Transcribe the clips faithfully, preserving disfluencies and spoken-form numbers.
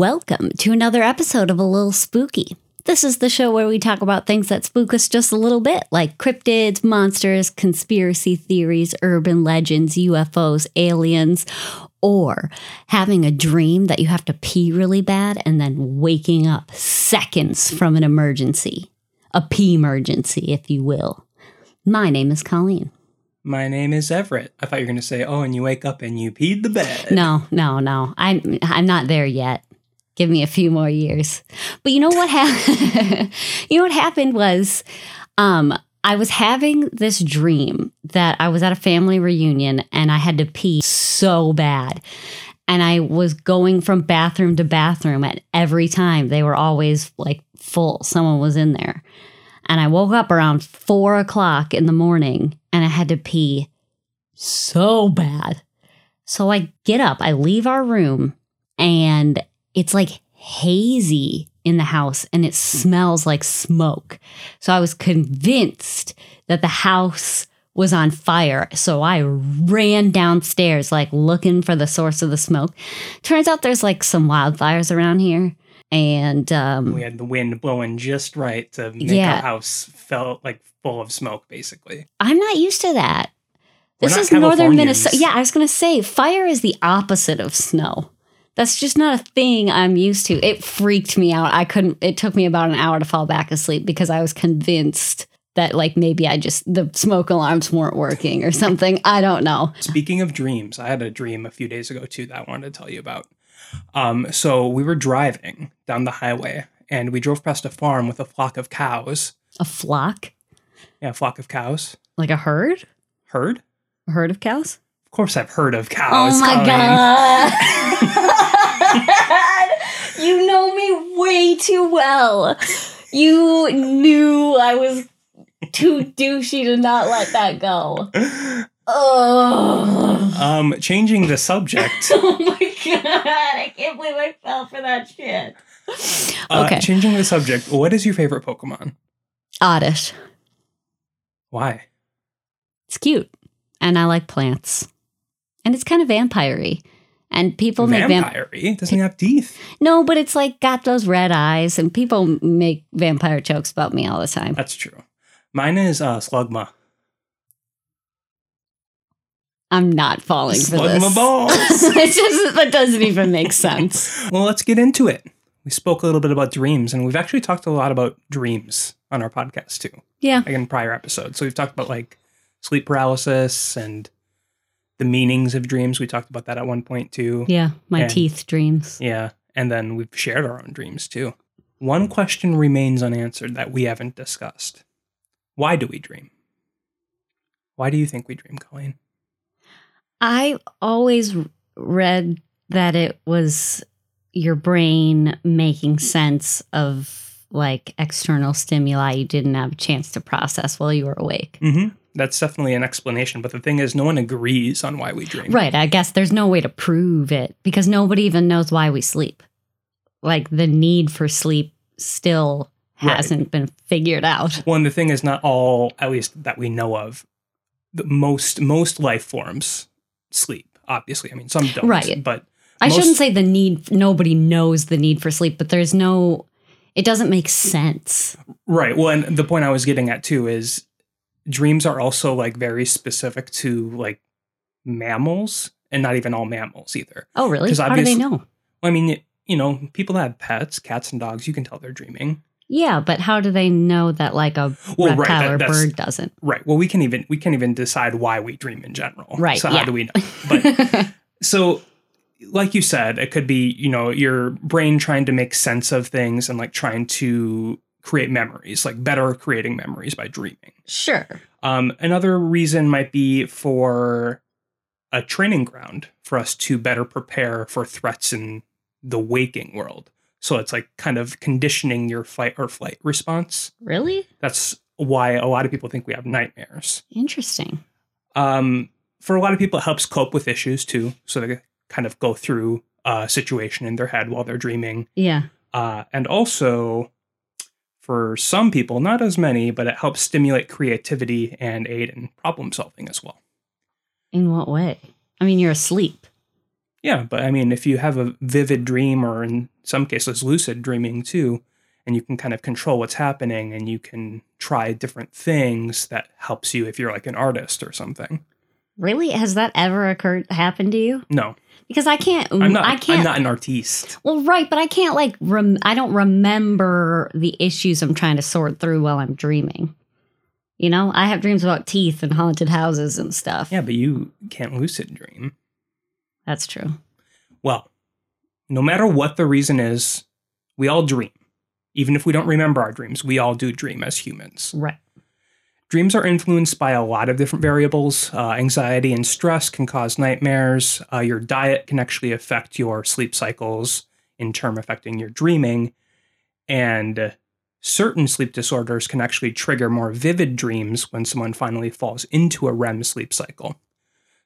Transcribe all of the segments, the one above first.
Welcome to another episode of A Little Spooky. This is the show where we talk about things that spook us just a little bit, like cryptids, monsters, conspiracy theories, urban legends, U F Os, aliens, or having a dream that you have to pee really bad and then waking up seconds from an emergency. A pee emergency, if you will. My name is Colleen. My name is Everett. I thought you were going to say, oh, and you wake up and you peed the bed. No, no, no. I'm, I'm not there yet. Give me a few more years. But you know what happened? you know what happened was um, I was having this dream that I was at a family reunion and I had to pee so bad. And I was going from bathroom to bathroom at every time. They were always like full. Someone was in there. And I woke up around four o'clock in the morning and I had to pee so bad. So I get up, I leave our room, and it's like hazy in the house and it smells like smoke. So I was convinced that the house was on fire. So I ran downstairs, like looking for the source of the smoke. Turns out there's like some wildfires around here. And um, we had the wind blowing just right to make yeah. our house felt like full of smoke, basically. I'm not used to that. We're this is northern Minnesota. Yeah, I was going to say fire is the opposite of snow. That's just not a thing I'm used to. It freaked me out. I couldn't. It took me about an hour to fall back asleep because I was convinced that like maybe I just the smoke alarms weren't working or something. I don't know. Speaking of dreams, I had a dream a few days ago, too, that I wanted to tell you about. Um, so we were driving down the highway and we drove past a farm with a flock of cows. A flock? Yeah, a flock of cows. Like a herd? Herd? A herd of cows? Of course I've heard of cows. Oh my Colleen. God. You know me way too well. You knew I was too douchey to not let that go. Oh. Um, changing the subject. Oh my God, I can't believe I fell for that shit. Uh, okay. Changing the subject, what is your favorite Pokemon? Oddish. Why? It's cute. And I like plants. And it's kind of vampire-y. And people make vampire Vampire-y? Doesn't he have teeth? No, but it's like got those red eyes, and people make vampire jokes about me all the time. That's true. Mine is uh, Slugma. I'm not falling Slug for this. Slugma balls. It just, that doesn't even make sense. Well, let's get into it. We spoke a little bit about dreams, and we've actually talked a lot about dreams on our podcast, too. Yeah. Like in prior episodes. So we've talked about, like, sleep paralysis and the meanings of dreams. We talked about that at one point, too. Yeah, my and, teeth dreams. Yeah, and then we've shared our own dreams, too. One question remains unanswered that we haven't discussed. Why do we dream? Why do you think we dream, Colleen? I always read that it was your brain making sense of like external stimuli you didn't have a chance to process while you were awake. Mm-hmm. That's definitely an explanation. But the thing is, no one agrees on why we dream. Right. I guess there's no way to prove it because nobody even knows why we sleep. Like the need for sleep still hasn't right. been figured out. Well, and the thing is, not all, at least that we know of, the most most life forms sleep, obviously. I mean, some don't, right. but I most... shouldn't say the need. Nobody knows the need for sleep, but there's no, it doesn't make sense. Right. Well, and the point I was getting at, too, is dreams are also like very specific to like mammals and not even all mammals either. Oh, really? How do they know? I mean, you know, people that have pets, cats and dogs, you can tell they're dreaming. Yeah, but how do they know that like a well, reptile right, that, or bird doesn't? Right. Well, we can even we can't even decide why we dream in general. Right. So yeah. How do we know? But so like you said, it could be, you know, your brain trying to make sense of things and like trying to create memories, like better creating memories by dreaming. Sure. Um, another reason might be for a training ground for us to better prepare for threats in the waking world. So it's like kind of conditioning your fight or flight response. Really? That's why a lot of people think we have nightmares. Interesting. Um, for a lot of people, it helps cope with issues, too. So they kind of go through a situation in their head while they're dreaming. Yeah. Uh, and also, for some people, not as many, but it helps stimulate creativity and aid in problem solving as well. In what way? I mean, you're asleep. Yeah, but I mean, if you have a vivid dream, or in some cases lucid dreaming too, and you can kind of control what's happening and you can try different things, that helps you if you're like an artist or something. Really? Has that ever occurred, happened to you? No. Because I can't, I'm not, I can't, I'm not an artiste. Well, right. But I can't like, rem, I don't remember the issues I'm trying to sort through while I'm dreaming. You know, I have dreams about teeth and haunted houses and stuff. Yeah, but you can't lucid dream. That's true. Well, no matter what the reason is, we all dream. Even if we don't remember our dreams, we all do dream as humans. Right. Dreams are influenced by a lot of different variables. Uh, anxiety and stress can cause nightmares. Uh, your diet can actually affect your sleep cycles, in turn affecting your dreaming. And certain sleep disorders can actually trigger more vivid dreams when someone finally falls into a R E M sleep cycle.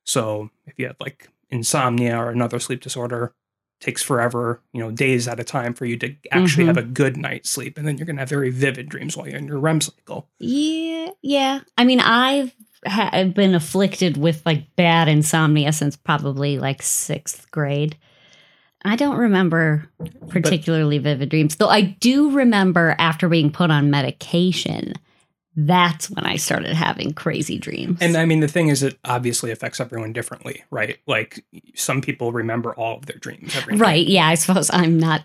So if you have like insomnia or another sleep disorder, it takes forever, you know, days at a time for you to actually mm-hmm. have a good night's sleep. And then you're going to have very vivid dreams while you're in your R E M cycle. Yeah. Yeah. I mean, I've ha- been afflicted with like bad insomnia since probably like sixth grade. I don't remember particularly but, vivid dreams, though I do remember after being put on medication. That's when I started having crazy dreams. And I mean, the thing is, it obviously affects everyone differently, right? Like some people remember all of their dreams. Every right. Night. Yeah. I suppose I'm not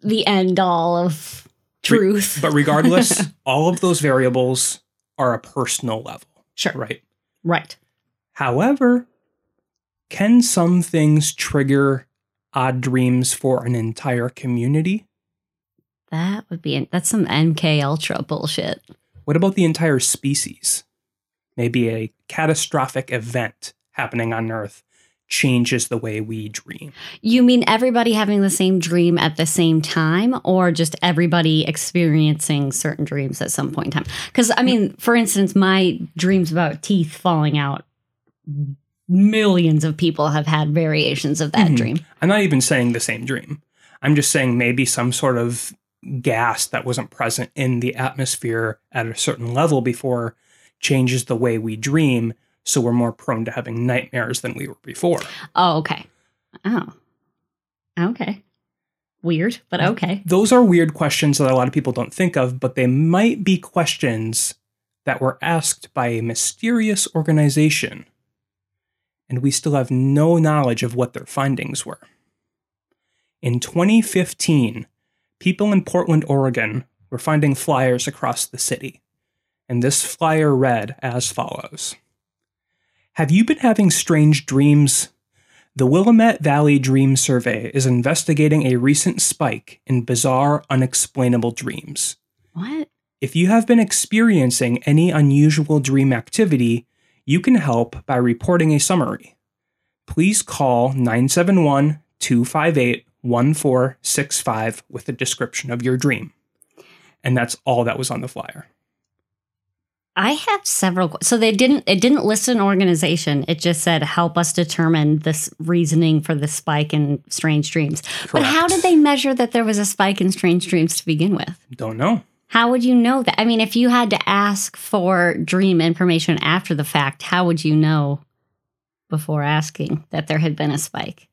the end all of truth. Re- but regardless, all of those variables are a personal level. Sure. Right. Right. However, can some things trigger odd dreams for an entire community? That would be, that's some M K Ultra bullshit. What about the entire species? Maybe a catastrophic event happening on Earth changes the way we dream. You mean everybody having the same dream at the same time, or just everybody experiencing certain dreams at some point in time? Because, I mean, for instance, my dreams about teeth falling out, millions of people have had variations of that mm-hmm. dream. I'm not even saying the same dream. I'm just saying maybe some sort of gas that wasn't present in the atmosphere at a certain level before changes the way we dream, so we're more prone to having nightmares than we were before. Oh, okay. Oh. Okay. Weird, but okay. Those are weird questions that a lot of people don't think of, but they might be questions that were asked by a mysterious organization, and we still have no knowledge of what their findings were. In twenty fifteen, people in Portland, Oregon were finding flyers across the city, and this flyer read as follows. Have you been having strange dreams? The Willamette Valley Dream Survey is investigating a recent spike in bizarre, unexplainable dreams. What? If you have been experiencing any unusual dream activity, you can help by reporting a summary. Please call nine seven one, two five eight, one four six five with a description of your dream. And that's all that was on the flyer. I have several. So they didn't, it didn't list an organization. It just said, help us determine this reasoning for the spike in strange dreams. Correct. But how did they measure that there was a spike in strange dreams to begin with? Don't know. How would you know that? I mean, if you had to ask for dream information after the fact, how would you know before asking that there had been a spike?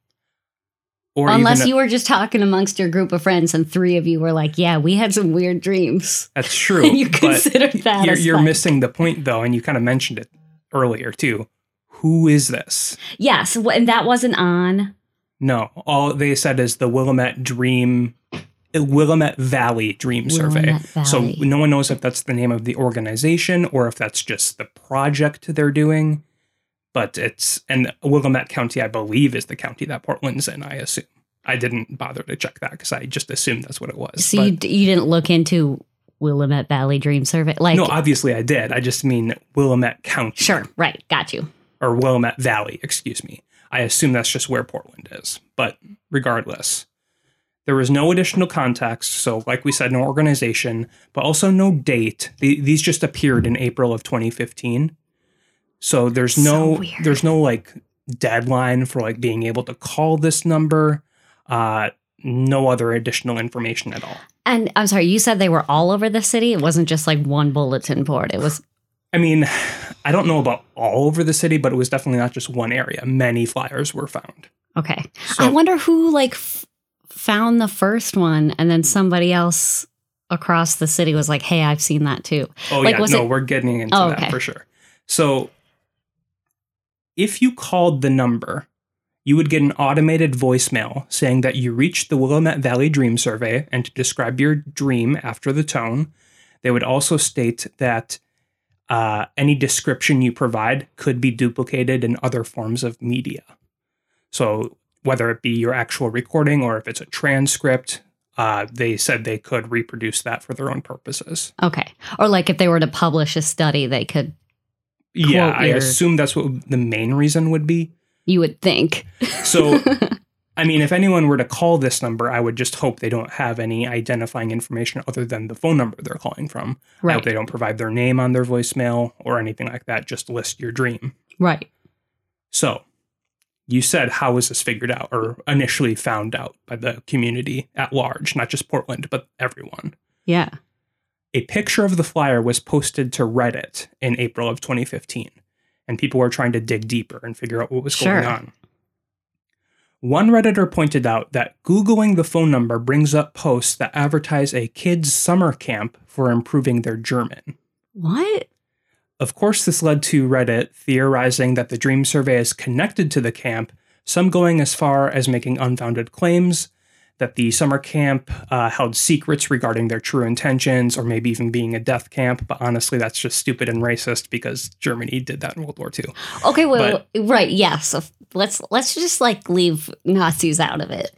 Or Unless a, you were just talking amongst your group of friends and three of you were like, yeah, we had some weird dreams. That's true. You consider that you're, you're missing the point, though, and you kind of mentioned it earlier, too. Who is this? Yes, and that wasn't on. No, all they said is the Willamette Dream, Willamette Valley Dream Survey. Valley. So no one knows if that's the name of the organization or if that's just the project they're doing. But it's, and Willamette County, I believe, is the county that Portland's in, I assume. I didn't bother to check that because I just assumed that's what it was. So you, d- you didn't look into Willamette Valley Dream Survey? Like, no, obviously I did. I just mean Willamette County. Sure, right. Got you. Or Willamette Valley, excuse me. I assume that's just where Portland is. But regardless, there was no additional context. So like we said, no organization, but also no date. The, these just appeared in April of twenty fifteen. So there's no, so there's no like deadline for like being able to call this number, uh, no other additional information at all. And I'm sorry, you said they were all over the city. It wasn't just like one bulletin board. It was, I mean, I don't know about all over the city, but it was definitely not just one area. Many flyers were found. Okay. So, I wonder who like f- found the first one and then somebody else across the city was like, hey, I've seen that too. Oh, like, yeah. Was no, it- we're getting into oh, that okay. for sure. So if you called the number, you would get an automated voicemail saying that you reached the Willamette Valley Dream Survey and to describe your dream after the tone. They would also state that uh, any description you provide could be duplicated in other forms of media. So whether it be your actual recording or if it's a transcript, uh, they said they could reproduce that for their own purposes. Okay. Or like if they were to publish a study, they could. Yeah, I your... assume that's what the main reason would be. You would think. So, I mean, if anyone were to call this number, I would just hope they don't have any identifying information other than the phone number they're calling from. Right. I hope they don't provide their name on their voicemail or anything like that. Just list your dream. Right. So, you said how was this figured out or initially found out by the community at large, not just Portland, but everyone. Yeah. A picture of the flyer was posted to Reddit in April of twenty fifteen, and people were trying to dig deeper and figure out what was sure. going on. One Redditor pointed out that Googling the phone number brings up posts that advertise a kids' summer camp for improving their German. What? Of course, this led to Reddit theorizing that the Dream Survey is connected to the camp, some going as far as making unfounded claims that the summer camp uh, held secrets regarding their true intentions, or maybe even being a death camp. But honestly, that's just stupid and racist because Germany did that in World War Two. Okay, well, but, right, yeah. So let's let's just like leave Nazis out of it.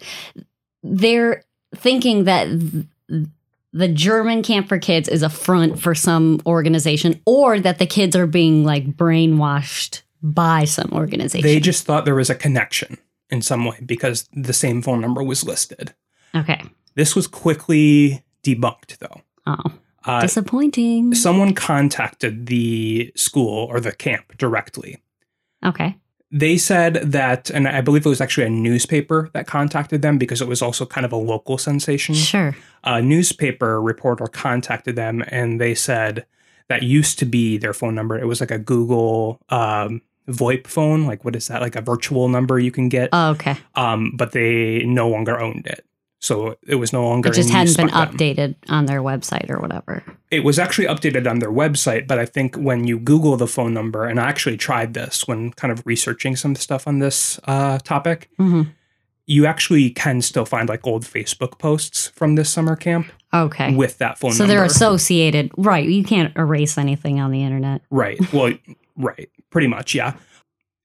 They're thinking that th- the German camp for kids is a front for some organization, or that the kids are being like brainwashed by some organization. They just thought there was a connection in some way, because the same phone number was listed. Okay. This was quickly debunked, though. Oh, uh, disappointing. Someone contacted the school or the camp directly. Okay. They said that, and I believe it was actually a newspaper that contacted them because it was also kind of a local sensation. Sure. A newspaper reporter contacted them, and they said that used to be their phone number. It was like a Google... Um, VoIP phone, like what is that, like a virtual number you can get? Oh, okay. Um, but they no longer owned it, so it was no longer. It just hadn't been updated on their website or whatever. It was actually updated on their website, but I think when you Google the phone number, and I actually tried this when kind of researching some stuff on this uh, topic, mm-hmm. you actually can still find like old Facebook posts from this summer camp. Okay. With that phone number, so they're associated, right? You can't erase anything on the internet, right? Well. Right, pretty much, yeah.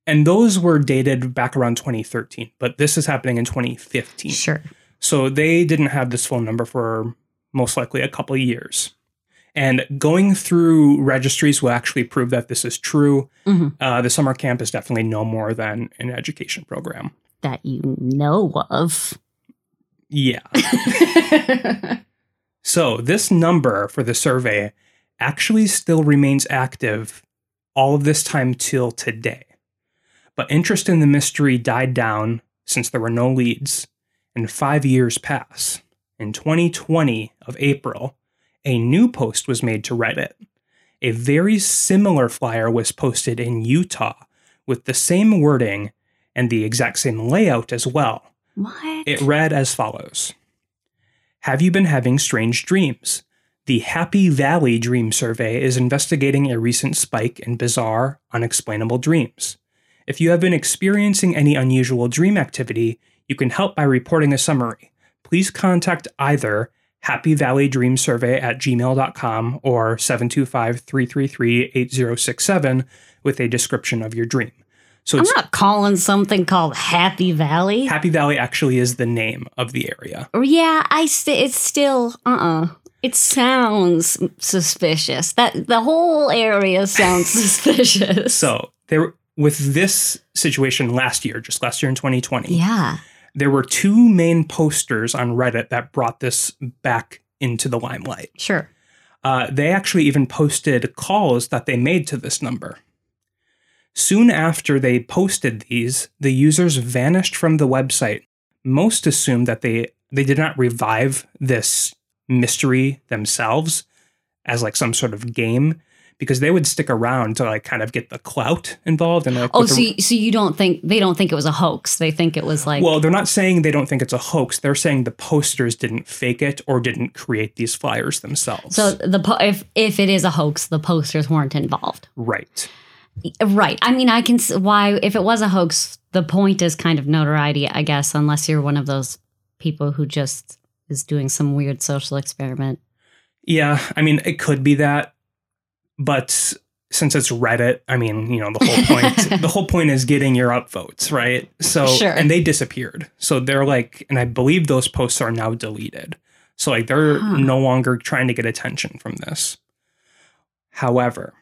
And those were dated back around twenty thirteen, but this is happening in twenty fifteen. Sure. So they didn't have this phone number for most likely a couple of years. And going through registries will actually prove that this is true. Mm-hmm. Uh, the summer camp is definitely no more than an education program. That you know of. Yeah. So this number for the survey actually still remains active all of this time till today. But interest in the mystery died down since there were no leads, and five years pass. In twenty twenty of April, a new post was made to Reddit. A very similar flyer was posted in Utah with the same wording and the exact same layout as well. What? It read as follows. Have you been having strange dreams? The Happy Valley Dream Survey is investigating a recent spike in bizarre, unexplainable dreams. If you have been experiencing any unusual dream activity, you can help by reporting a summary. Please contact either happy valley dream survey at gmail dot com or seven two five, three three three, eight zero six seven with a description of your dream. So I'm not calling something called Happy Valley. Happy Valley actually is the name of the area. Yeah, I st- it's still, uh-uh. It sounds suspicious. That the whole area sounds suspicious. So there, with this situation last year, just last year in twenty twenty, yeah, there were two main posters on Reddit that brought this back into the limelight. Sure. Uh, they actually even posted calls that they made to this number. Soon after they posted these, the users vanished from the website. Most assumed that they, they did not revive this mystery themselves as like some sort of game, because they would stick around to like kind of get the clout involved. And like, oh, so, the, you, so you don't think they don't think it was a hoax? They think it was like, well, they're not saying they don't think it's a hoax. They're saying the posters didn't fake it or didn't create these flyers themselves. So the po- if if it is a hoax, the posters weren't involved. Right. Right. I mean, I can why if it was a hoax, the point is kind of notoriety, I guess, unless you're one of those people who just is doing some weird social experiment. Yeah, I mean, it could be that. But since it's Reddit, I mean, you know, the whole point the whole point is getting your upvotes, right? So sure. And they disappeared. So they're like, and I believe those posts are now deleted. So like they're huh. no longer trying to get attention from this. However,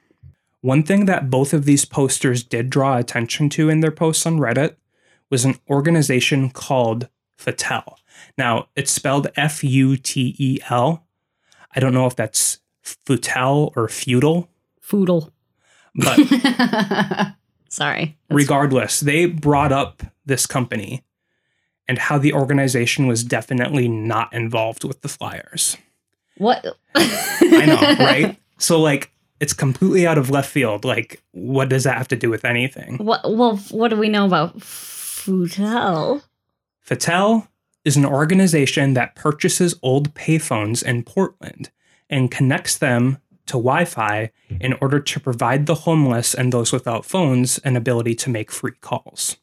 one thing that both of these posters did draw attention to in their posts on Reddit was an organization called Futel. Now, it's spelled F U T E L. I don't know if that's Futel or Futel. Futel. But sorry. Regardless, they brought up this company and how the organization was definitely not involved with the flyers. What? I know, right? So like, it's completely out of left field. Like, what does that have to do with anything? What, well, what do we know about Futel? Futel is an organization that purchases old payphones in Portland and connects them to Wi-Fi in order to provide the homeless and those without phones an ability to make free calls.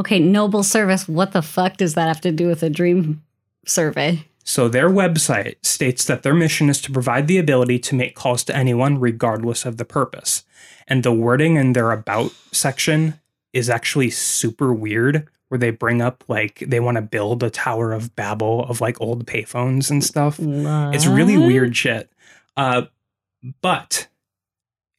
Okay, noble service. What the fuck does that have to do with a dream survey? So their website states that their mission is to provide the ability to make calls to anyone regardless of the purpose. And the wording in their about section is actually super weird, where they bring up like they want to build a Tower of Babel of like old payphones and stuff. What? It's really weird shit. Uh, but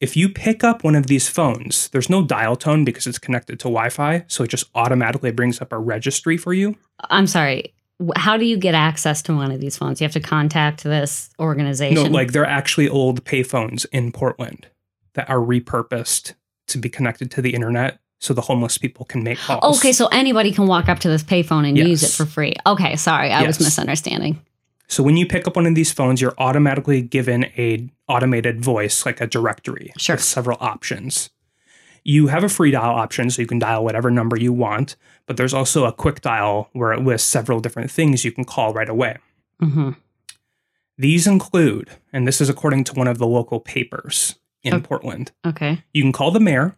if you pick up one of these phones, there's no dial tone because it's connected to Wi-Fi. So it just automatically brings up a registry for you. I'm sorry. How do you get access to one of these phones? You have to contact this organization. No, like they're actually old payphones in Portland that are repurposed to be connected to the internet so the homeless people can make calls. Okay, so anybody can walk up to this payphone and yes. use it for free. Okay, sorry, I yes. was misunderstanding. So when you pick up one of these phones, you're automatically given a automated voice, like a directory sure. with several options. You have a free dial option, so you can dial whatever number you want, but there's also a quick dial where it lists several different things you can call right away. Mm-hmm. These include, and this is according to one of the local papers in oh, Portland. Okay. You can call the mayor.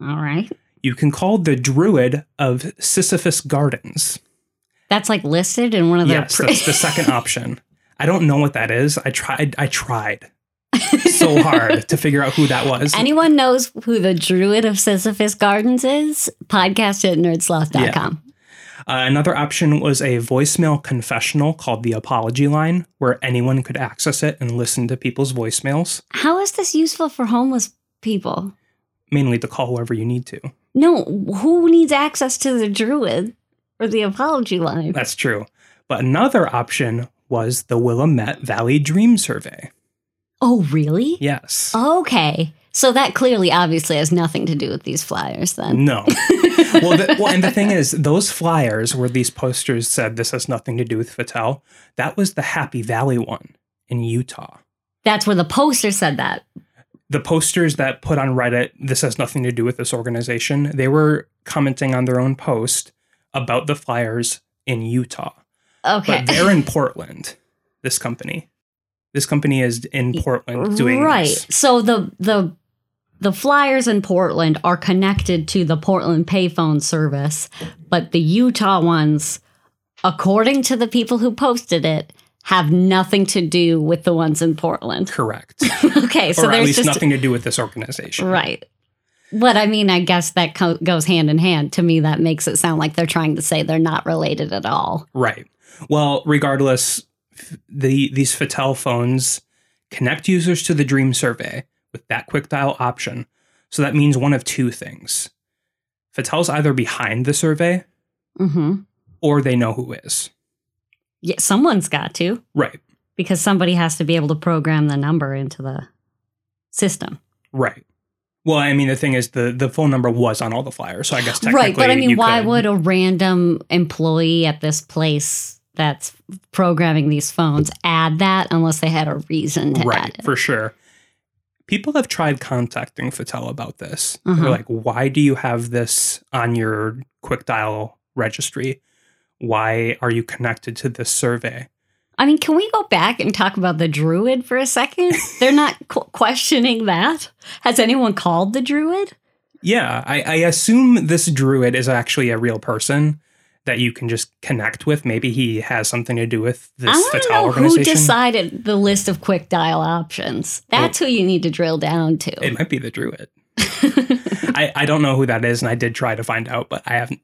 All right. You can call the druid of Sisyphus Gardens. That's like listed in one of the... Yes, pre- that's the second option. I don't know what that is. I tried. I tried. so hard to figure out who that was. If anyone knows who the druid of Sisyphus Gardens is, podcast at nerd sloth dot com. Yeah. Uh, another option was a voicemail confessional called the Apology Line, where anyone could access it and listen to people's voicemails. How is this useful for homeless people? Mainly to call whoever you need to. No, who needs access to the druid or the Apology Line? That's true. But another option was the Willamette Valley Dream Survey. Oh, really? Yes. Okay. So that clearly, obviously, has nothing to do with these flyers then. No. well, the, well, and the thing is, those flyers where these posters said this has nothing to do with Futel, that was the Happy Valley one in Utah. That's where the poster said that. The posters that put on Reddit, this has nothing to do with this organization, they were commenting on their own post about the flyers in Utah. Okay. But they're in Portland, this company. This company is in Portland doing right. this. Right. So the the the flyers in Portland are connected to the Portland payphone service, but the Utah ones, according to the people who posted it, have nothing to do with the ones in Portland. Correct. okay, so or there's at least just nothing to do with this organization. Right. But I mean, I guess that co- goes hand in hand. To me, that makes it sound like they're trying to say they're not related at all. Right. Well, regardless, The these Futel phones connect users to the Dream Survey with that quick dial option. So that means one of two things. Futel's either behind the survey mm-hmm. or they know who is. Yeah, someone's got to. Right. Because somebody has to be able to program the number into the system. Right. Well, I mean, the thing is, the, the phone number was on all the flyers. So I guess technically right, but I mean, why could. would a random employee at this place that's programming these phones add that unless they had a reason to right, add it? Right, for sure. people have tried contacting Futel about this. Mm-hmm. They're like, why do you have this on your quick dial registry? Why are you connected to this survey? I mean, can we go back and talk about the druid for a second? They're not qu- questioning that. Has anyone called the druid? Yeah, I, I assume this druid is actually a real person that you can just connect with. Maybe he has something to do with this Futel organization. I want to know who decided the list of quick dial options. That's well, who you need to drill down to. It might be the druid. I, I don't know who that is, and I did try to find out, but I haven't.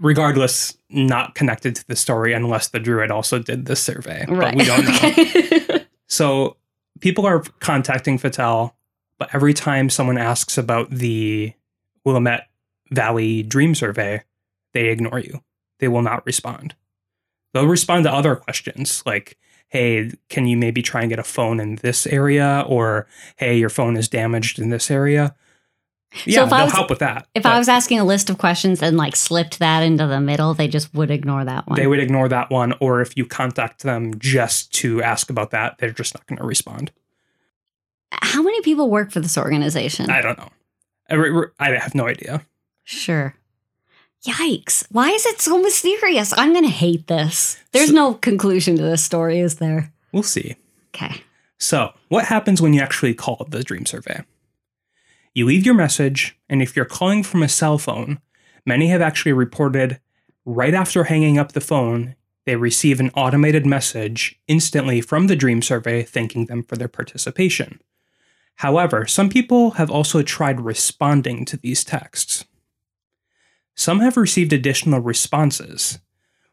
Regardless, not connected to the story unless the druid also did this survey. Right. But we don't know. So people are contacting Futel, but every time someone asks about the Willamette Valley Dream Survey, they ignore you. They will not respond. They'll respond to other questions like, hey, can you maybe try and get a phone in this area? Or, hey, your phone is damaged in this area. Yeah, so if they'll I was, help with that. If but, I was asking a list of questions and like slipped that into the middle, they just would ignore that one. They would ignore that one. Or if you contact them just to ask about that, they're just not going to respond. How many people work for this organization? I don't know. I, I have no idea. Sure. Yikes. Why is it so mysterious? I'm going to hate this. There's so, no conclusion to this story, is there? We'll see. Okay. So what happens when you actually call the Dream Survey? You leave your message, and if you're calling from a cell phone, many have actually reported right after hanging up the phone, they receive an automated message instantly from the Dream Survey thanking them for their participation. However, some people have also tried responding to these texts. Some have received additional responses.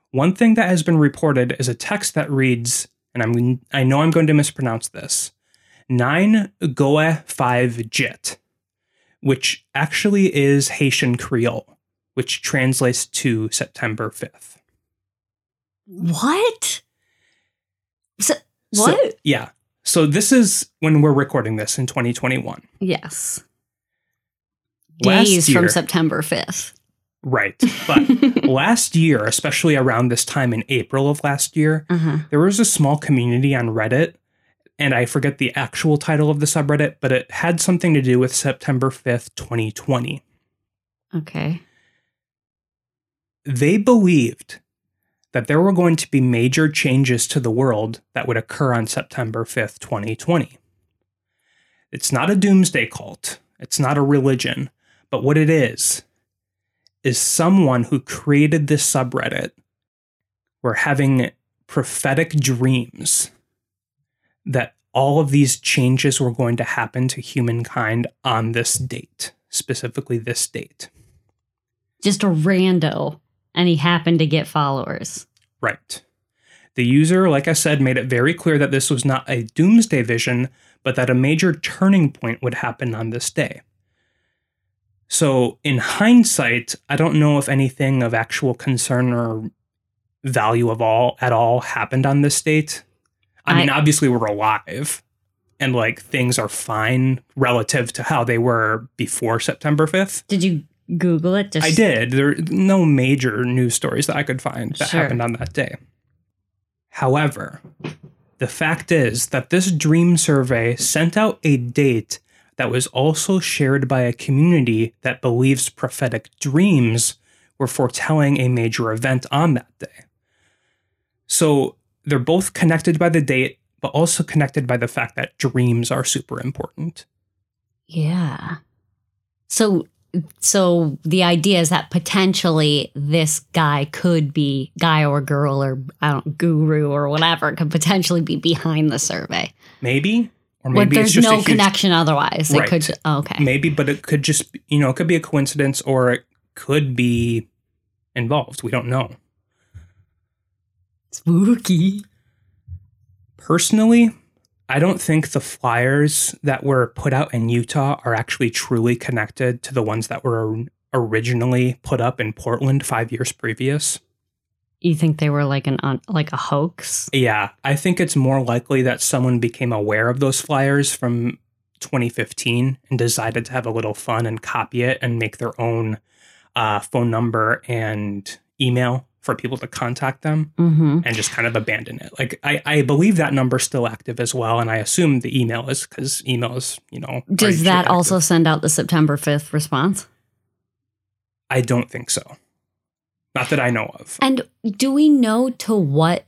One thing that has been reported is a text that reads, and I'm, I know I'm going to mispronounce this, nine goa five jit. Which actually is Haitian Creole, which translates to September fifth. What? So, what? So, yeah. So this is when we're recording this in twenty twenty-one. Yes. Last Days year, from September fifth. Right. But last year, especially around this time in April of last year, uh-huh. there was a small community on Reddit. And I forget the actual title of the subreddit, but it had something to do with September fifth, twenty twenty. Okay. They believed that there were going to be major changes to the world that would occur on September fifth, twenty twenty. It's not a doomsday cult. It's not a religion. But what it is, is someone who created this subreddit were having prophetic dreams that all of these changes were going to happen to humankind on this date, specifically this date. Just a rando, and he happened to get followers. Right. The user, like I said, made it very clear that this was not a doomsday vision, but that a major turning point would happen on this day. So in hindsight, I don't know if anything of actual concern or value of all at all happened on this date. I mean, I, obviously, we're alive and like things are fine relative to how they were before September fifth. Did you Google it? Just I did. There are no major news stories that I could find that sure. happened on that day. However, the fact is that this dream survey sent out a date that was also shared by a community that believes prophetic dreams were foretelling a major event on that day. So they're both connected by the date, but also connected by the fact that dreams are super important. Yeah. So so the idea is that potentially this guy could be, guy or girl or I don't guru or whatever, could potentially be behind the survey. Maybe. Or maybe but there's it's just no a huge connection otherwise. Right. It could, oh, okay. Maybe, but it could just, you know, it could be a coincidence or it could be involved. We don't know. Spooky. Personally, I don't think the flyers that were put out in Utah are actually truly connected to the ones that were originally put up in Portland five years previous. You think they were like an like a hoax? Yeah, I think it's more likely that someone became aware of those flyers from twenty fifteen and decided to have a little fun and copy it and make their own uh, phone number and email for people to contact them mm-hmm. and just kind of abandon it. Like, I, I believe that number's still active as well, and I assume the email is, because email is, you know. Does that also send out the September fifth response? I don't think so. Not that I know of. And do we know to what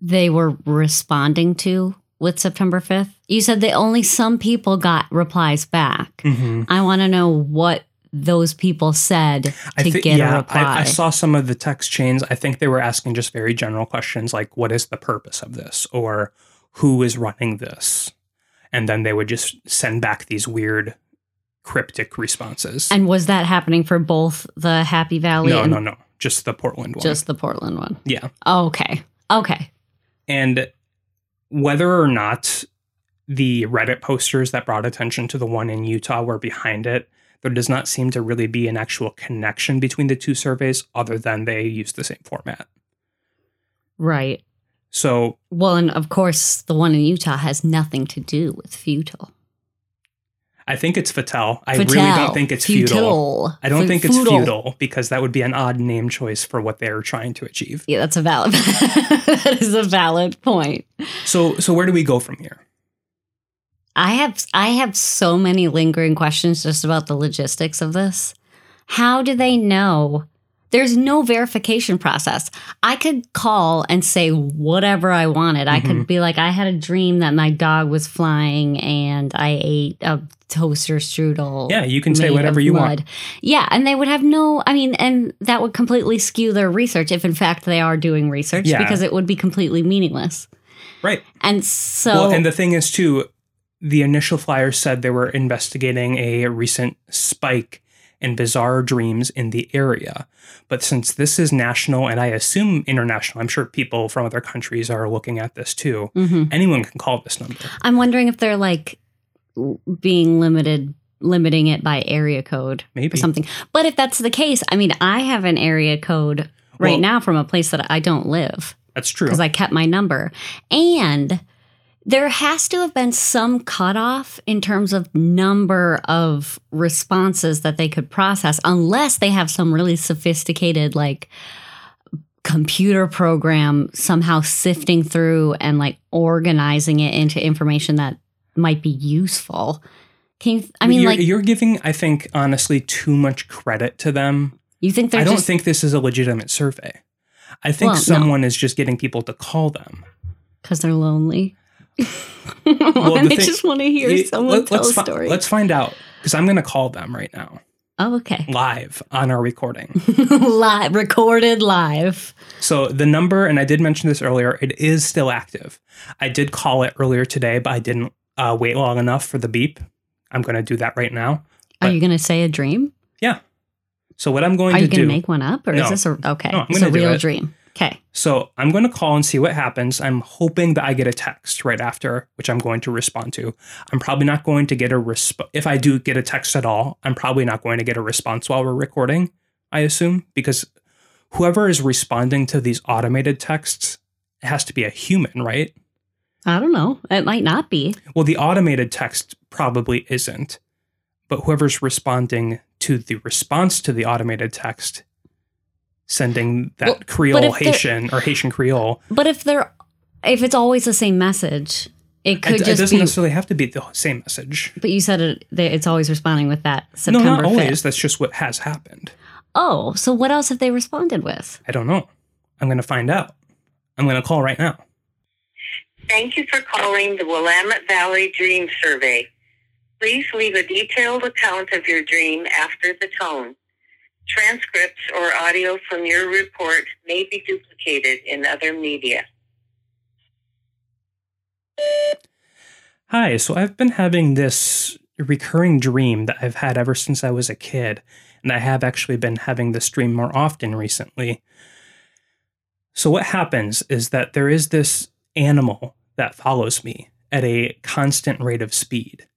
they were responding to with September fifth? You said that only some people got replies back. Mm-hmm. I want to know what those people said to I th- get yeah, a reply. I, I saw some of the text chains. I think they were asking just very general questions like, what is the purpose of this? Or who is running this? And then they would just send back these weird cryptic responses. And was that happening for both the Happy Valley? No, and no, no. Just the Portland one. Just the Portland one. Yeah. Okay. Okay. And whether or not the Reddit posters that brought attention to the one in Utah were behind it, there does not seem to really be an actual connection between the two surveys other than they use the same format. Right. So. Well, and of course, the one in Utah has nothing to do with Futel. I think it's Futel. I Futel. really don't think it's Futel. Futel. I don't F- think it's Futel. Futel because that would be an odd name choice for what they're trying to achieve. Yeah, that's a valid. That is a valid point. So, so where do we go from here? I have I have so many lingering questions just about the logistics of this. How do they know? There's no verification process. I could call and say whatever I wanted. Mm-hmm. I could be like, I had a dream that my dog was flying and I ate a toaster strudel. Yeah, you can say whatever you want. Yeah, and they would have no, I mean, and that would completely skew their research if in fact they are doing research yeah. because it would be completely meaningless. Right. And so. Well, and the thing is, too, the initial flyer said they were investigating a recent spike in bizarre dreams in the area. But since this is national, and I assume international, I'm sure people from other countries are looking at this too. Mm-hmm. Anyone can call this number. I'm wondering if they're like being limited, limiting it by area code Maybe. or something. But if that's the case, I mean, I have an area code right well, now from a place that I don't live. That's true. Because I kept my number. And there has to have been some cutoff in terms of number of responses that they could process, unless they have some really sophisticated, like, computer program somehow sifting through and, like, organizing it into information that might be useful. Can you, I mean, you're, like... You're giving, I think, honestly, too much credit to them. You think they're I just, don't think this is a legitimate survey. I think well, someone no. is just getting people to call them. Because they're lonely. well, and the they thing, just want to hear it, someone let, tell a story. Fi- let's find out, because I'm going to call them right now. Oh, okay. Live on our recording. live, recorded live. So the number, and I did mention this earlier, it is still active. I did call it earlier today, but I didn't uh, wait long enough for the beep. I'm going to do that right now. But, are you going to say a dream? Yeah. So what I'm going are to do... Are you going to make one up? Or no, is this a... Okay, no, it's a real it. dream. Okay. So I'm going to call and see what happens. I'm hoping that I get a text right after, which I'm going to respond to. I'm probably not going to get a response. If I do get a text at all, I'm probably not going to get a response while we're recording, I assume, because whoever is responding to these automated texts has to be a human, right? I don't know. It might not be. Well, the automated text probably isn't, but whoever's responding to the response to the automated text sending that well, Creole Haitian or Haitian Creole. But if they're, if it's always the same message, it could it, just be... It doesn't be, necessarily have to be the same message. But you said it, it's always responding with that September fifth. No, not always. fifth. That's just what has happened. Oh, so what else have they responded with? I don't know. I'm going to find out. I'm going to call right now. Thank you for calling the Willamette Valley Dream Survey. Please leave a detailed account of your dream after the tone. Transcripts or audio from your report may be duplicated in other media. Hi, so I've been having this recurring dream that I've had ever since I was a kid, and I have actually been having this dream more often recently. So what happens is that there is this animal that follows me at a constant rate of speed.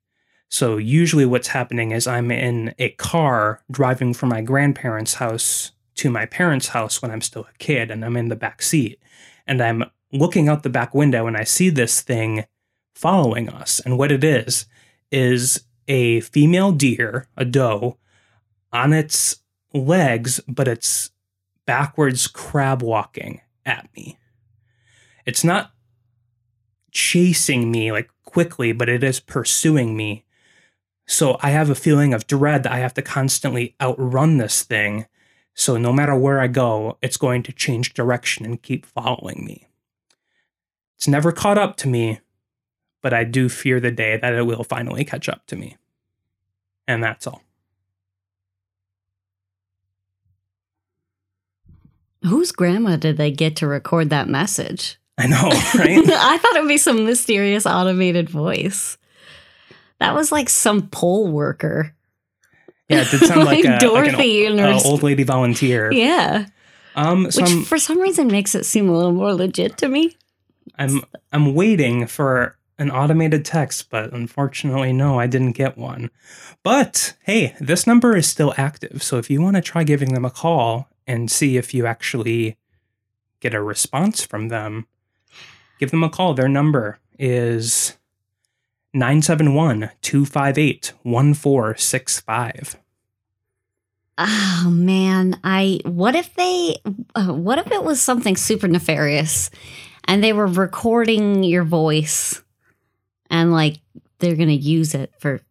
So usually what's happening is I'm in a car driving from my grandparents' house to my parents' house when I'm still a kid, and I'm in the back seat. And I'm looking out the back window, and I see this thing following us. And what it is, is a female deer, a doe, on its legs, but its backwards crab walking at me. It's not chasing me like quickly, but it is pursuing me. So I have a feeling of dread that I have to constantly outrun this thing. So no matter where I go, it's going to change direction and keep following me. It's never caught up to me, but I do fear the day that it will finally catch up to me. And that's all. Whose grandma did they get to record that message? I know, right? I thought it would be some mysterious automated voice. That was like some poll worker. Yeah, it did sound like, like a Dorothy, like an old, uh, old lady volunteer. Yeah, um, so which I'm, for some reason makes it seem a little more legit to me. I'm I'm waiting for an automated text, but unfortunately, no, I didn't get one. But hey, this number is still active, so if you want to try giving them a call and see if you actually get a response from them, give them a call. Their number is nine seven one, two five eight, one four six five. Oh man, I what if they uh, what if it was something super nefarious and they were recording your voice and like they're going to use it for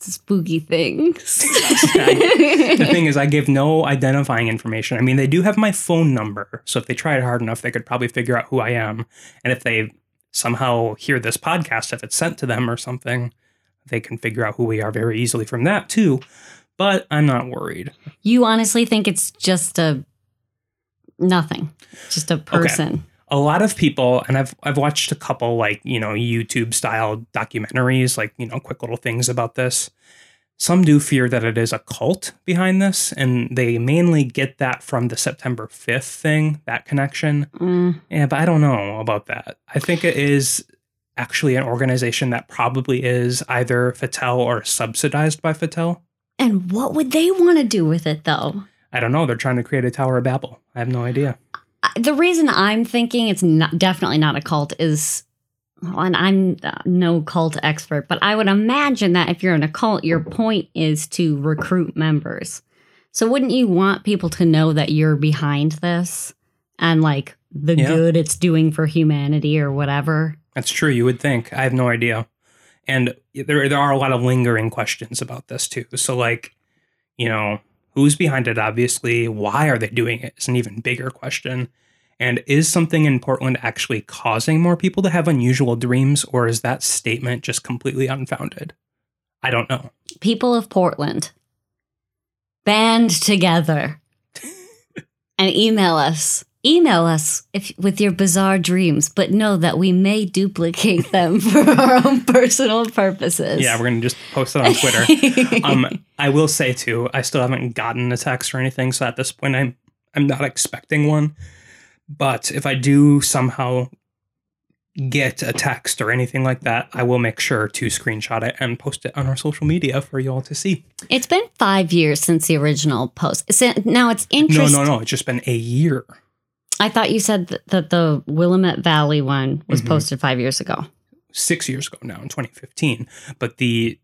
spooky things. I, the thing is, I give no identifying information. I mean, they do have my phone number, so if they tried hard enough, they could probably figure out who I am. And if they somehow hear this podcast, if it's sent to them or something, they can figure out who we are very easily from that too. But I'm not worried. You honestly think it's just a nothing, just a person? Okay. A lot of people, and I've I've watched a couple, like, you know, YouTube style documentaries, like, you know, quick little things about this. Some do fear that it is a cult behind this, and they mainly get that from the September fifth thing, that connection. Mm. Yeah, but I don't know about that. I think it is actually an organization that probably is either Futel or subsidized by Futel. And what would they want to do with it, though? I don't know. They're trying to create a Tower of Babel. I have no idea. The reason I'm thinking it's not, definitely not a cult is... and I'm no cult expert, but I would imagine that if you're in a cult, your point is to recruit members. So wouldn't you want people to know that you're behind this and like the yeah. good it's doing for humanity or whatever? That's true. You would think. I have no idea. And there there are a lot of lingering questions about this, too. So like, you know, who's behind it? Obviously, why are they doing it? It's an even bigger question. And is something in Portland actually causing more people to have unusual dreams, or is that statement just completely unfounded? I don't know. People of Portland, band together and email us. Email us if, with your bizarre dreams, but know that we may duplicate them for our own personal purposes. Yeah, we're going to just post it on Twitter. um, I will say, too, I still haven't gotten a text or anything, so at this point I'm, I'm not expecting one. But if I do somehow get a text or anything like that, I will make sure to screenshot it and post it on our social media for you all to see. It's been five years since the original post. Now, it's interesting. No, no, no. It's just been a year. I thought you said th- that the Willamette Valley one was mm-hmm. posted five years ago. Six years ago now in twenty fifteen. But the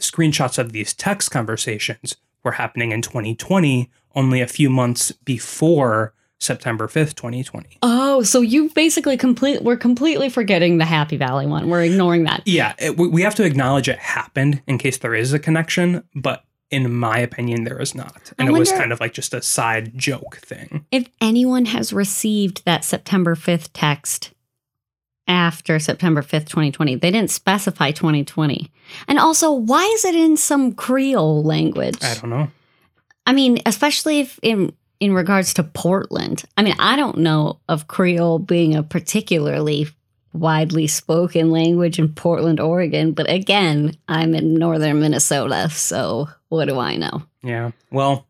screenshots of these text conversations were happening in twenty twenty, only a few months before September fifth, twenty twenty. Oh, so you basically complete, we're completely forgetting the Happy Valley one. We're ignoring that. Yeah, it, we have to acknowledge it happened in case there is a connection, but in my opinion, there is not. And it was kind of like just a side joke thing. If anyone has received that September fifth text after September fifth, twenty twenty, they didn't specify twenty twenty. And also, why is it in some Creole language? I don't know. I mean, especially if in... in regards to Portland, I mean, I don't know of Creole being a particularly widely spoken language in Portland, Oregon. But again, I'm in northern Minnesota, so what do I know? Yeah, well,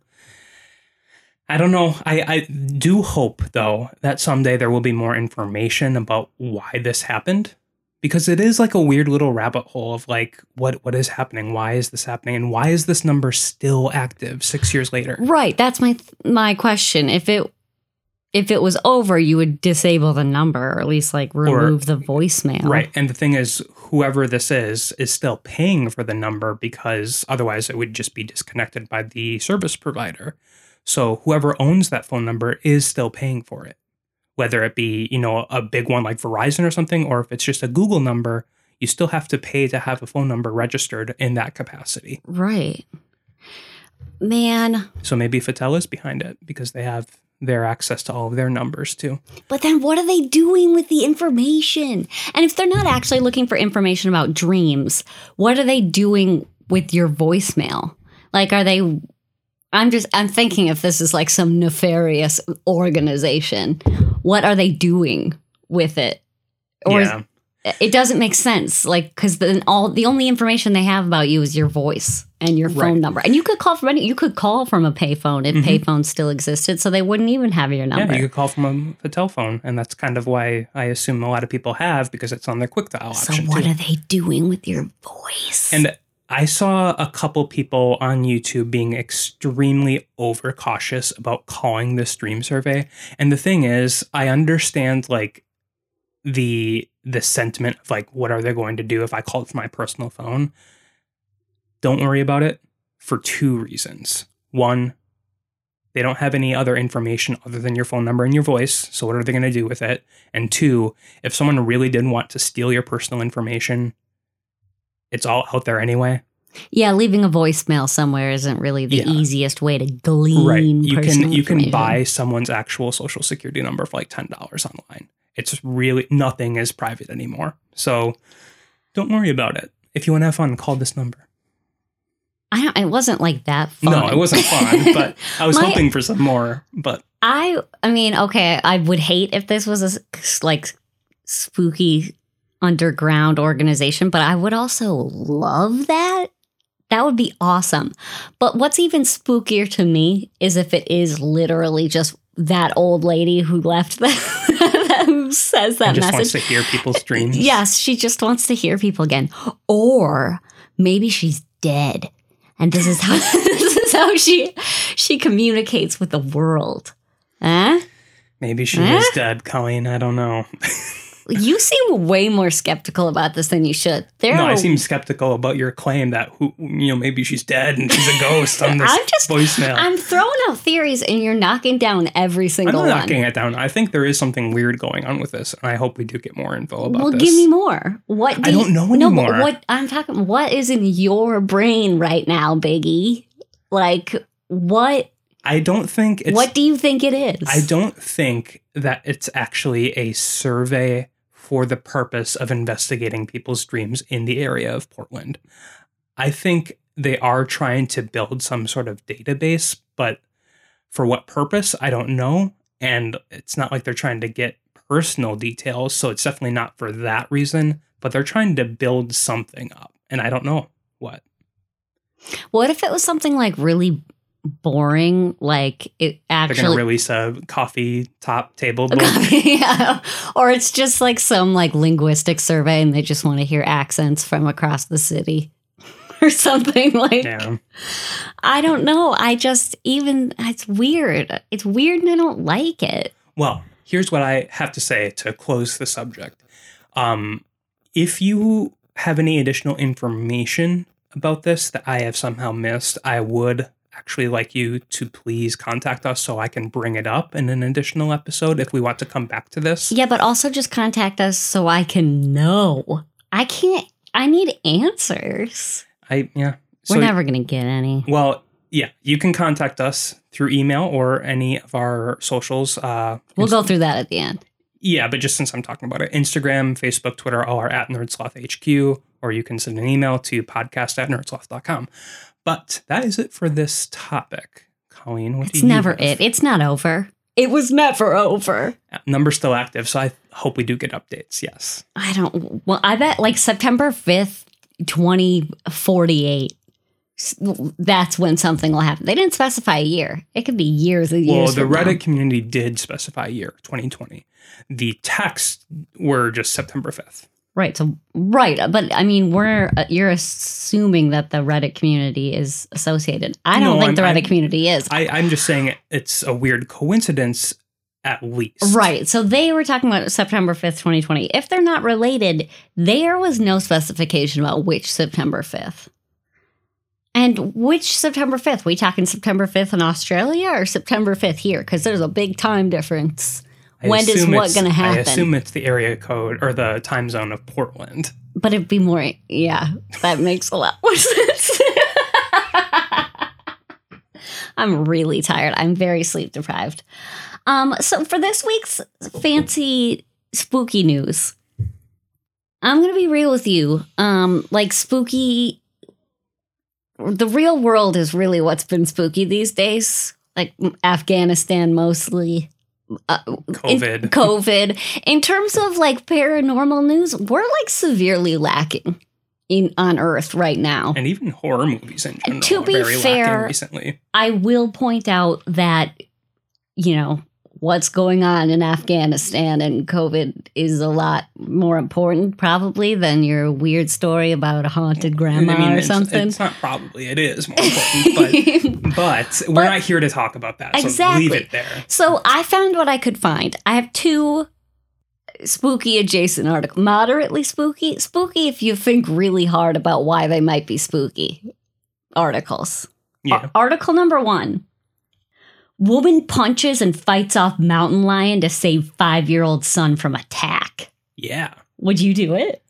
I don't know. I, I do hope, though, that someday there will be more information about why this happened, because it is like a weird little rabbit hole of like, what what is happening? Why is this happening? And why is this number still active six years later? Right. That's my th- my question. If it if it was over, you would disable the number, or at least like remove or, the voicemail. Right. And the thing is, whoever this is, is still paying for the number, because otherwise it would just be disconnected by the service provider. So whoever owns that phone number is still paying for it, whether it be, you know, a big one like Verizon or something, or if it's just a Google number, you still have to pay to have a phone number registered in that capacity. Right. Man. So maybe Futel is behind it because they have their access to all of their numbers too. But then what are they doing with the information? And if they're not actually looking for information about dreams, what are they doing with your voicemail? Like, are they, I'm just, I'm thinking if this is like some nefarious organization, what are they doing with it? Or yeah. is, it doesn't make sense. Like, because then all, the only information they have about you is your voice and your phone right. number. And you could call from any, you could call from a payphone if mm-hmm. payphones still existed, so they wouldn't even have your number. Yeah, you could call from a, a telephone, and that's kind of why I assume a lot of people have, because it's on their quick dial option. So what too. Are they doing with your voice? And I saw a couple people on YouTube being extremely overcautious about calling this dream survey. And the thing is, I understand like the the sentiment of like, what are they going to do if I call it from my personal phone? Don't worry about it for two reasons. One, they don't have any other information other than your phone number and your voice. So what are they going to do with it? And two, if someone really didn't want to steal your personal information, it's all out there anyway. Yeah, leaving a voicemail somewhere isn't really the yeah. easiest way to glean right. you personal can, you information. You can buy someone's actual social security number for like ten dollars online. It's really, nothing is private anymore. So don't worry about it. If you want to have fun, call this number. I don't, it wasn't like that fun. No, it wasn't fun, but I was My, hoping for some more. But I, I mean, okay, I would hate if this was a like spooky underground organization, but I would also love that. That would be awesome. But what's even spookier to me is if it is literally just that old lady who left that. Who says that and just message? Wants to hear people's dreams. Yes, she just wants to hear people again. Or maybe she's dead. And this is how this is how she she communicates with the world. Huh? Maybe she huh? is dead, Colleen. I don't know. You seem way more skeptical about this than you should. There no, are... I seem skeptical about your claim that who, you know, maybe she's dead and she's a ghost on this I'm just, voicemail. I'm throwing out theories and you're knocking down every single I'm not one. I'm knocking it down. I think there is something weird going on with this, and I hope we do get more info about well, this. Well, give me more. What? Do I don't you, know anymore. No, what I'm talking. What is in your brain right now, Biggie? Like what? I don't think. It's, what do you think it is? I don't think that it's actually a survey for the purpose of investigating people's dreams in the area of Portland. I think they are trying to build some sort of database, but for what purpose, I don't know. And it's not like they're trying to get personal details, so it's definitely not for that reason, but they're trying to build something up, and I don't know what. What if it was something like really boring, like it actually they're gonna release a coffee top table book. Coffee, yeah. Or it's just like some like linguistic survey and they just want to hear accents from across the city or something like yeah. I don't know. I just even it's weird. It's weird and I don't like it. Well, here's what I have to say to close the subject. Um if you have any additional information about this that I have somehow missed, I would actually like you to please contact us so I can bring it up in an additional episode if we want to come back to this. Yeah, but also just contact us so I can know. I can't, I need answers. I, yeah. We're so, never going to get any. Well, yeah, you can contact us through email or any of our socials. Uh, we'll Inst- go through that at the end. Yeah, but just since I'm talking about it, Instagram, Facebook, Twitter, all are at Nerd Sloth H Q, or you can send an email to podcast at nerdsloth dot com. But that is it for this topic. Colleen, what it's do you never have? It. It's not over. It was never over. Number's still active, so I hope we do get updates, yes. I don't... Well, I bet, like, September fifth, twenty forty-eight, that's when something will happen. They didn't specify a year. It could be years and years. Well, the Reddit now. community did specify a year, twenty twenty. The texts were just September fifth. Right. So right. But I mean, we're you're assuming that the Reddit community is associated. I don't no, think I'm, the Reddit I'm, community is. I, I'm just saying it's a weird coincidence, at least. Right. So they were talking about September fifth, twenty twenty. If they're not related, there was no specification about which September fifth. And which September fifth? We talking September fifth in Australia or September fifth here? Because there's a big time difference. I when is what going to happen? I assume it's the area code or the time zone of Portland. But it'd be more, yeah, that makes a lot more sense. I'm really tired. I'm very sleep deprived. Um, so for this week's fancy spooky news, I'm going to be real with you. Um, like spooky, the real world is really what's been spooky these days. Like Afghanistan mostly. Uh, COVID. In, COVID. In terms of like paranormal news, we're like severely lacking in on Earth right now. And even horror movies in general. To be very fair, recently. I will point out that, you know, what's going on in Afghanistan and COVID is a lot more important probably than your weird story about a haunted grandma I mean, or it's, something. It's not probably, it is more important, but, but we're but, not here to talk about that, exactly. So leave it there. So I found what I could find. I have two spooky adjacent articles. Moderately spooky, spooky if you think really hard about why they might be spooky articles. Yeah. A- article number one. Woman punches and fights off mountain lion to save five-year-old son from attack. Yeah. Would you do it?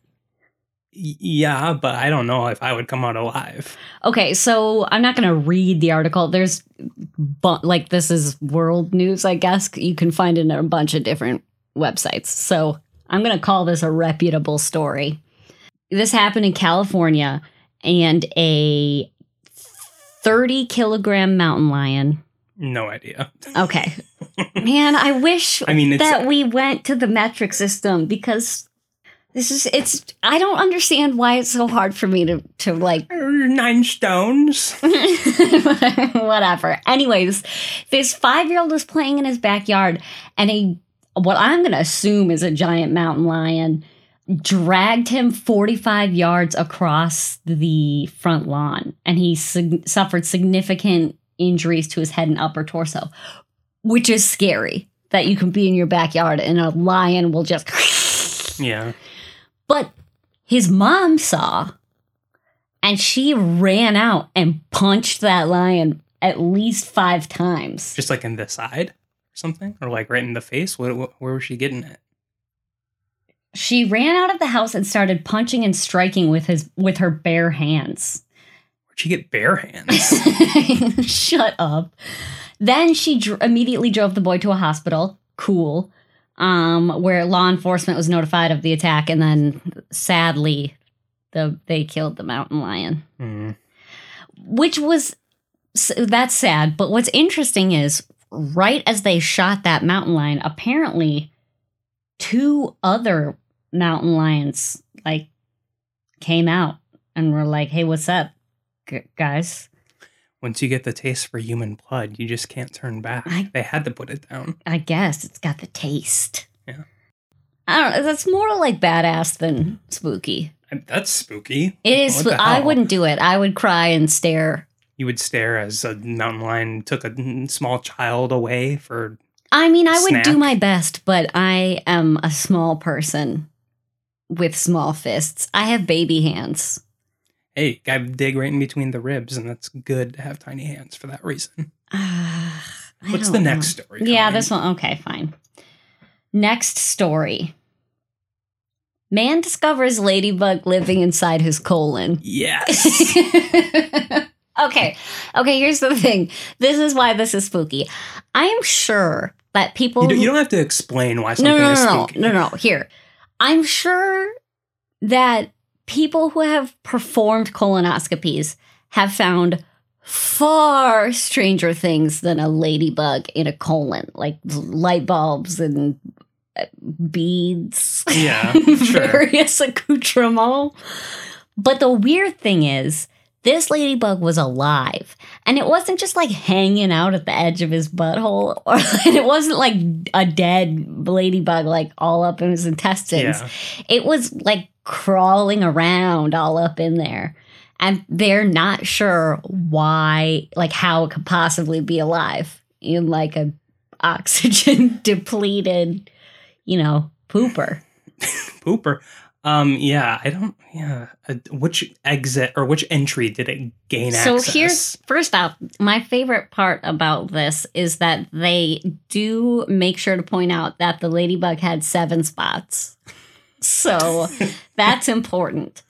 Y- yeah, but I don't know if I would come out alive. Okay, so I'm not going to read the article. There's, but like, this is world news, I guess. You can find it in a bunch of different websites. So I'm going to call this a reputable story. This happened in California, and a thirty-kilogram mountain lion... No idea. Okay. Man, I wish I mean, that we went to the metric system because this is, it's, I don't understand why it's so hard for me to, to like. Nine stones. Whatever. Anyways, this five-year-old is playing in his backyard and a, what I'm going to assume is a giant mountain lion dragged him forty-five yards across the front lawn and he sig- suffered significant injuries to his head and upper torso, which is scary that you can be in your backyard and a lion will just yeah. But his mom saw and she ran out and punched that lion at least five times. Just like in the side or something? Or like right in the face? Where, where was she getting it? She ran out of the house and started punching and striking with his with her bare hands. She get bare hands. Shut up. Then she dr- immediately drove the boy to a hospital. Cool. Um, where law enforcement was notified of the attack. And then sadly, the they killed the mountain lion. Mm. Which was, that's sad. But what's interesting is right as they shot that mountain lion, apparently two other mountain lions like came out and were like, hey, what's up? Guys, once you get the taste for human blood, you just can't turn back. I, they had to put it down. I guess it's got the taste. Yeah, I don't know. That's more like badass than spooky. I, that's spooky. It like, is. I wouldn't do it. I would cry and stare. You would stare as a mountain lion took a small child away for. I mean, I snack. would do my best, but I am a small person with small fists. I have baby hands. Hey, I dig right in between the ribs, and that's good to have tiny hands for that reason. Uh, What's the know. next story? Yeah, coming? this one. Okay, fine. Next story. Man discovers ladybug living inside his colon. Yes. Okay. Okay, here's the thing. This is why this is spooky. I am sure that people... You, do, you don't have to explain why something no, no, no, is spooky. No, no, no, no. Here. I'm sure that... people who have performed colonoscopies have found far stranger things than a ladybug in a colon, like light bulbs and beads, yeah, sure. various accoutrements. But the weird thing is, this ladybug was alive, and it wasn't just like hanging out at the edge of his butthole, or and it wasn't like a dead ladybug like all up in his intestines. Yeah. It was like crawling around all up in there, and they're not sure why, like how it could possibly be alive in like a oxygen depleted, you know, pooper. Pooper. Um, yeah, I don't, yeah. Uh, which exit or which entry did it gain so access? So here's, first off, my favorite part about this is that they do make sure to point out that the ladybug had seven spots. So that's important.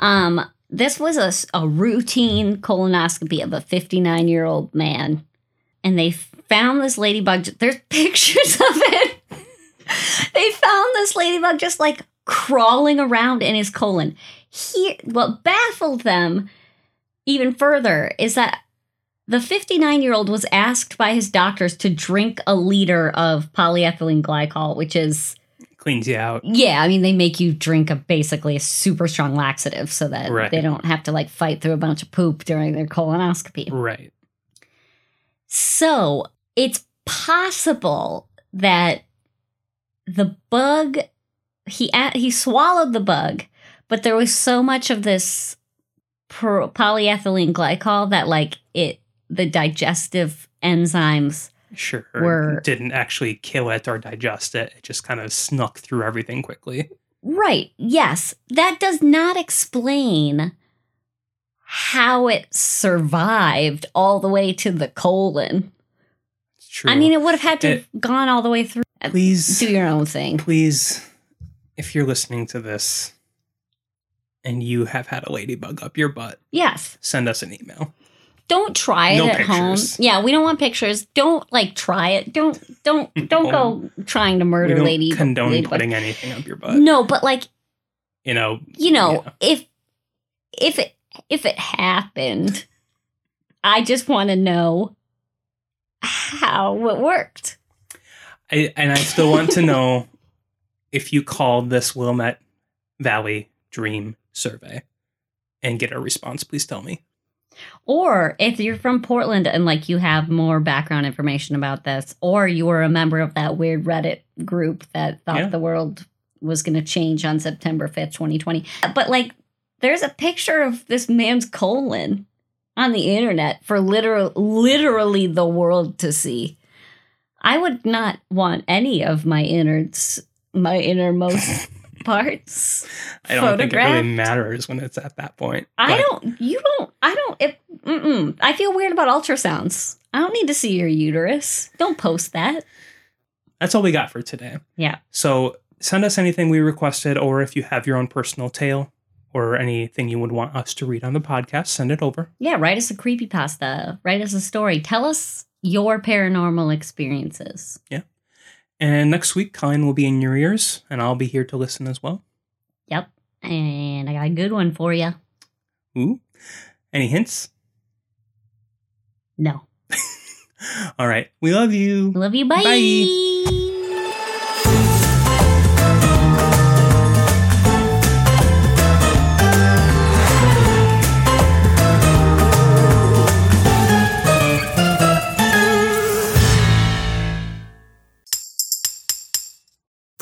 Um, this was a, a routine colonoscopy of a fifty-nine-year-old man. And they found this ladybug. There's pictures of it. They found this ladybug just like crawling around in his colon. He, what baffled them even further is that the fifty-nine-year-old was asked by his doctors to drink a liter of polyethylene glycol, which is... Cleans you out. Yeah, I mean, they make you drink a basically a super strong laxative so that right. they don't have to like fight through a bunch of poop during their colonoscopy. Right. So it's possible that the bug... He he swallowed the bug, but there was so much of this pro- polyethylene glycol that like it the digestive enzymes sure were, didn't actually kill it or digest it. It just kind of snuck through everything quickly. Right. Yes. That does not explain how it survived all the way to the colon. It's true. I mean, it would have had to it, have gone all the way through. Please do your own thing. Please. If you're listening to this and you have had a ladybug up your butt, yes, send us an email. Don't try it no at pictures. home. Yeah, we don't want pictures. Don't like try it. Don't don't don't no. go trying to murder we don't lady. Condone ladybug. Putting anything up your butt. No, but like you know, you know, yeah. if if it if it happened, I just want to know how it worked. I, and I still want to know. If you call this Willamette Valley Dream Survey and get a response, please tell me. Or if you're from Portland and like you have more background information about this, or you were a member of that weird Reddit group that thought yeah. the world was going to change on September fifth, twenty twenty. But like there's a picture of this man's colon on the internet for literal, literally the world to see. I would not want any of my innards my innermost parts. I don't think it really matters when it's at that point. I don't, you don't, I don't, if, mm-mm. I feel weird about ultrasounds. I don't need to see your uterus. Don't post that. That's all we got for today. Yeah. So send us anything we requested, or if you have your own personal tale or anything you would want us to read on the podcast, send it over. Yeah. Write us a creepypasta. Write us a story. Tell us your paranormal experiences. Yeah. And next week, Colleen will be in your ears, and I'll be here to listen as well. Yep, and I got a good one for you. Ooh, any hints? No. All right, we love you. Love you, bye. Bye.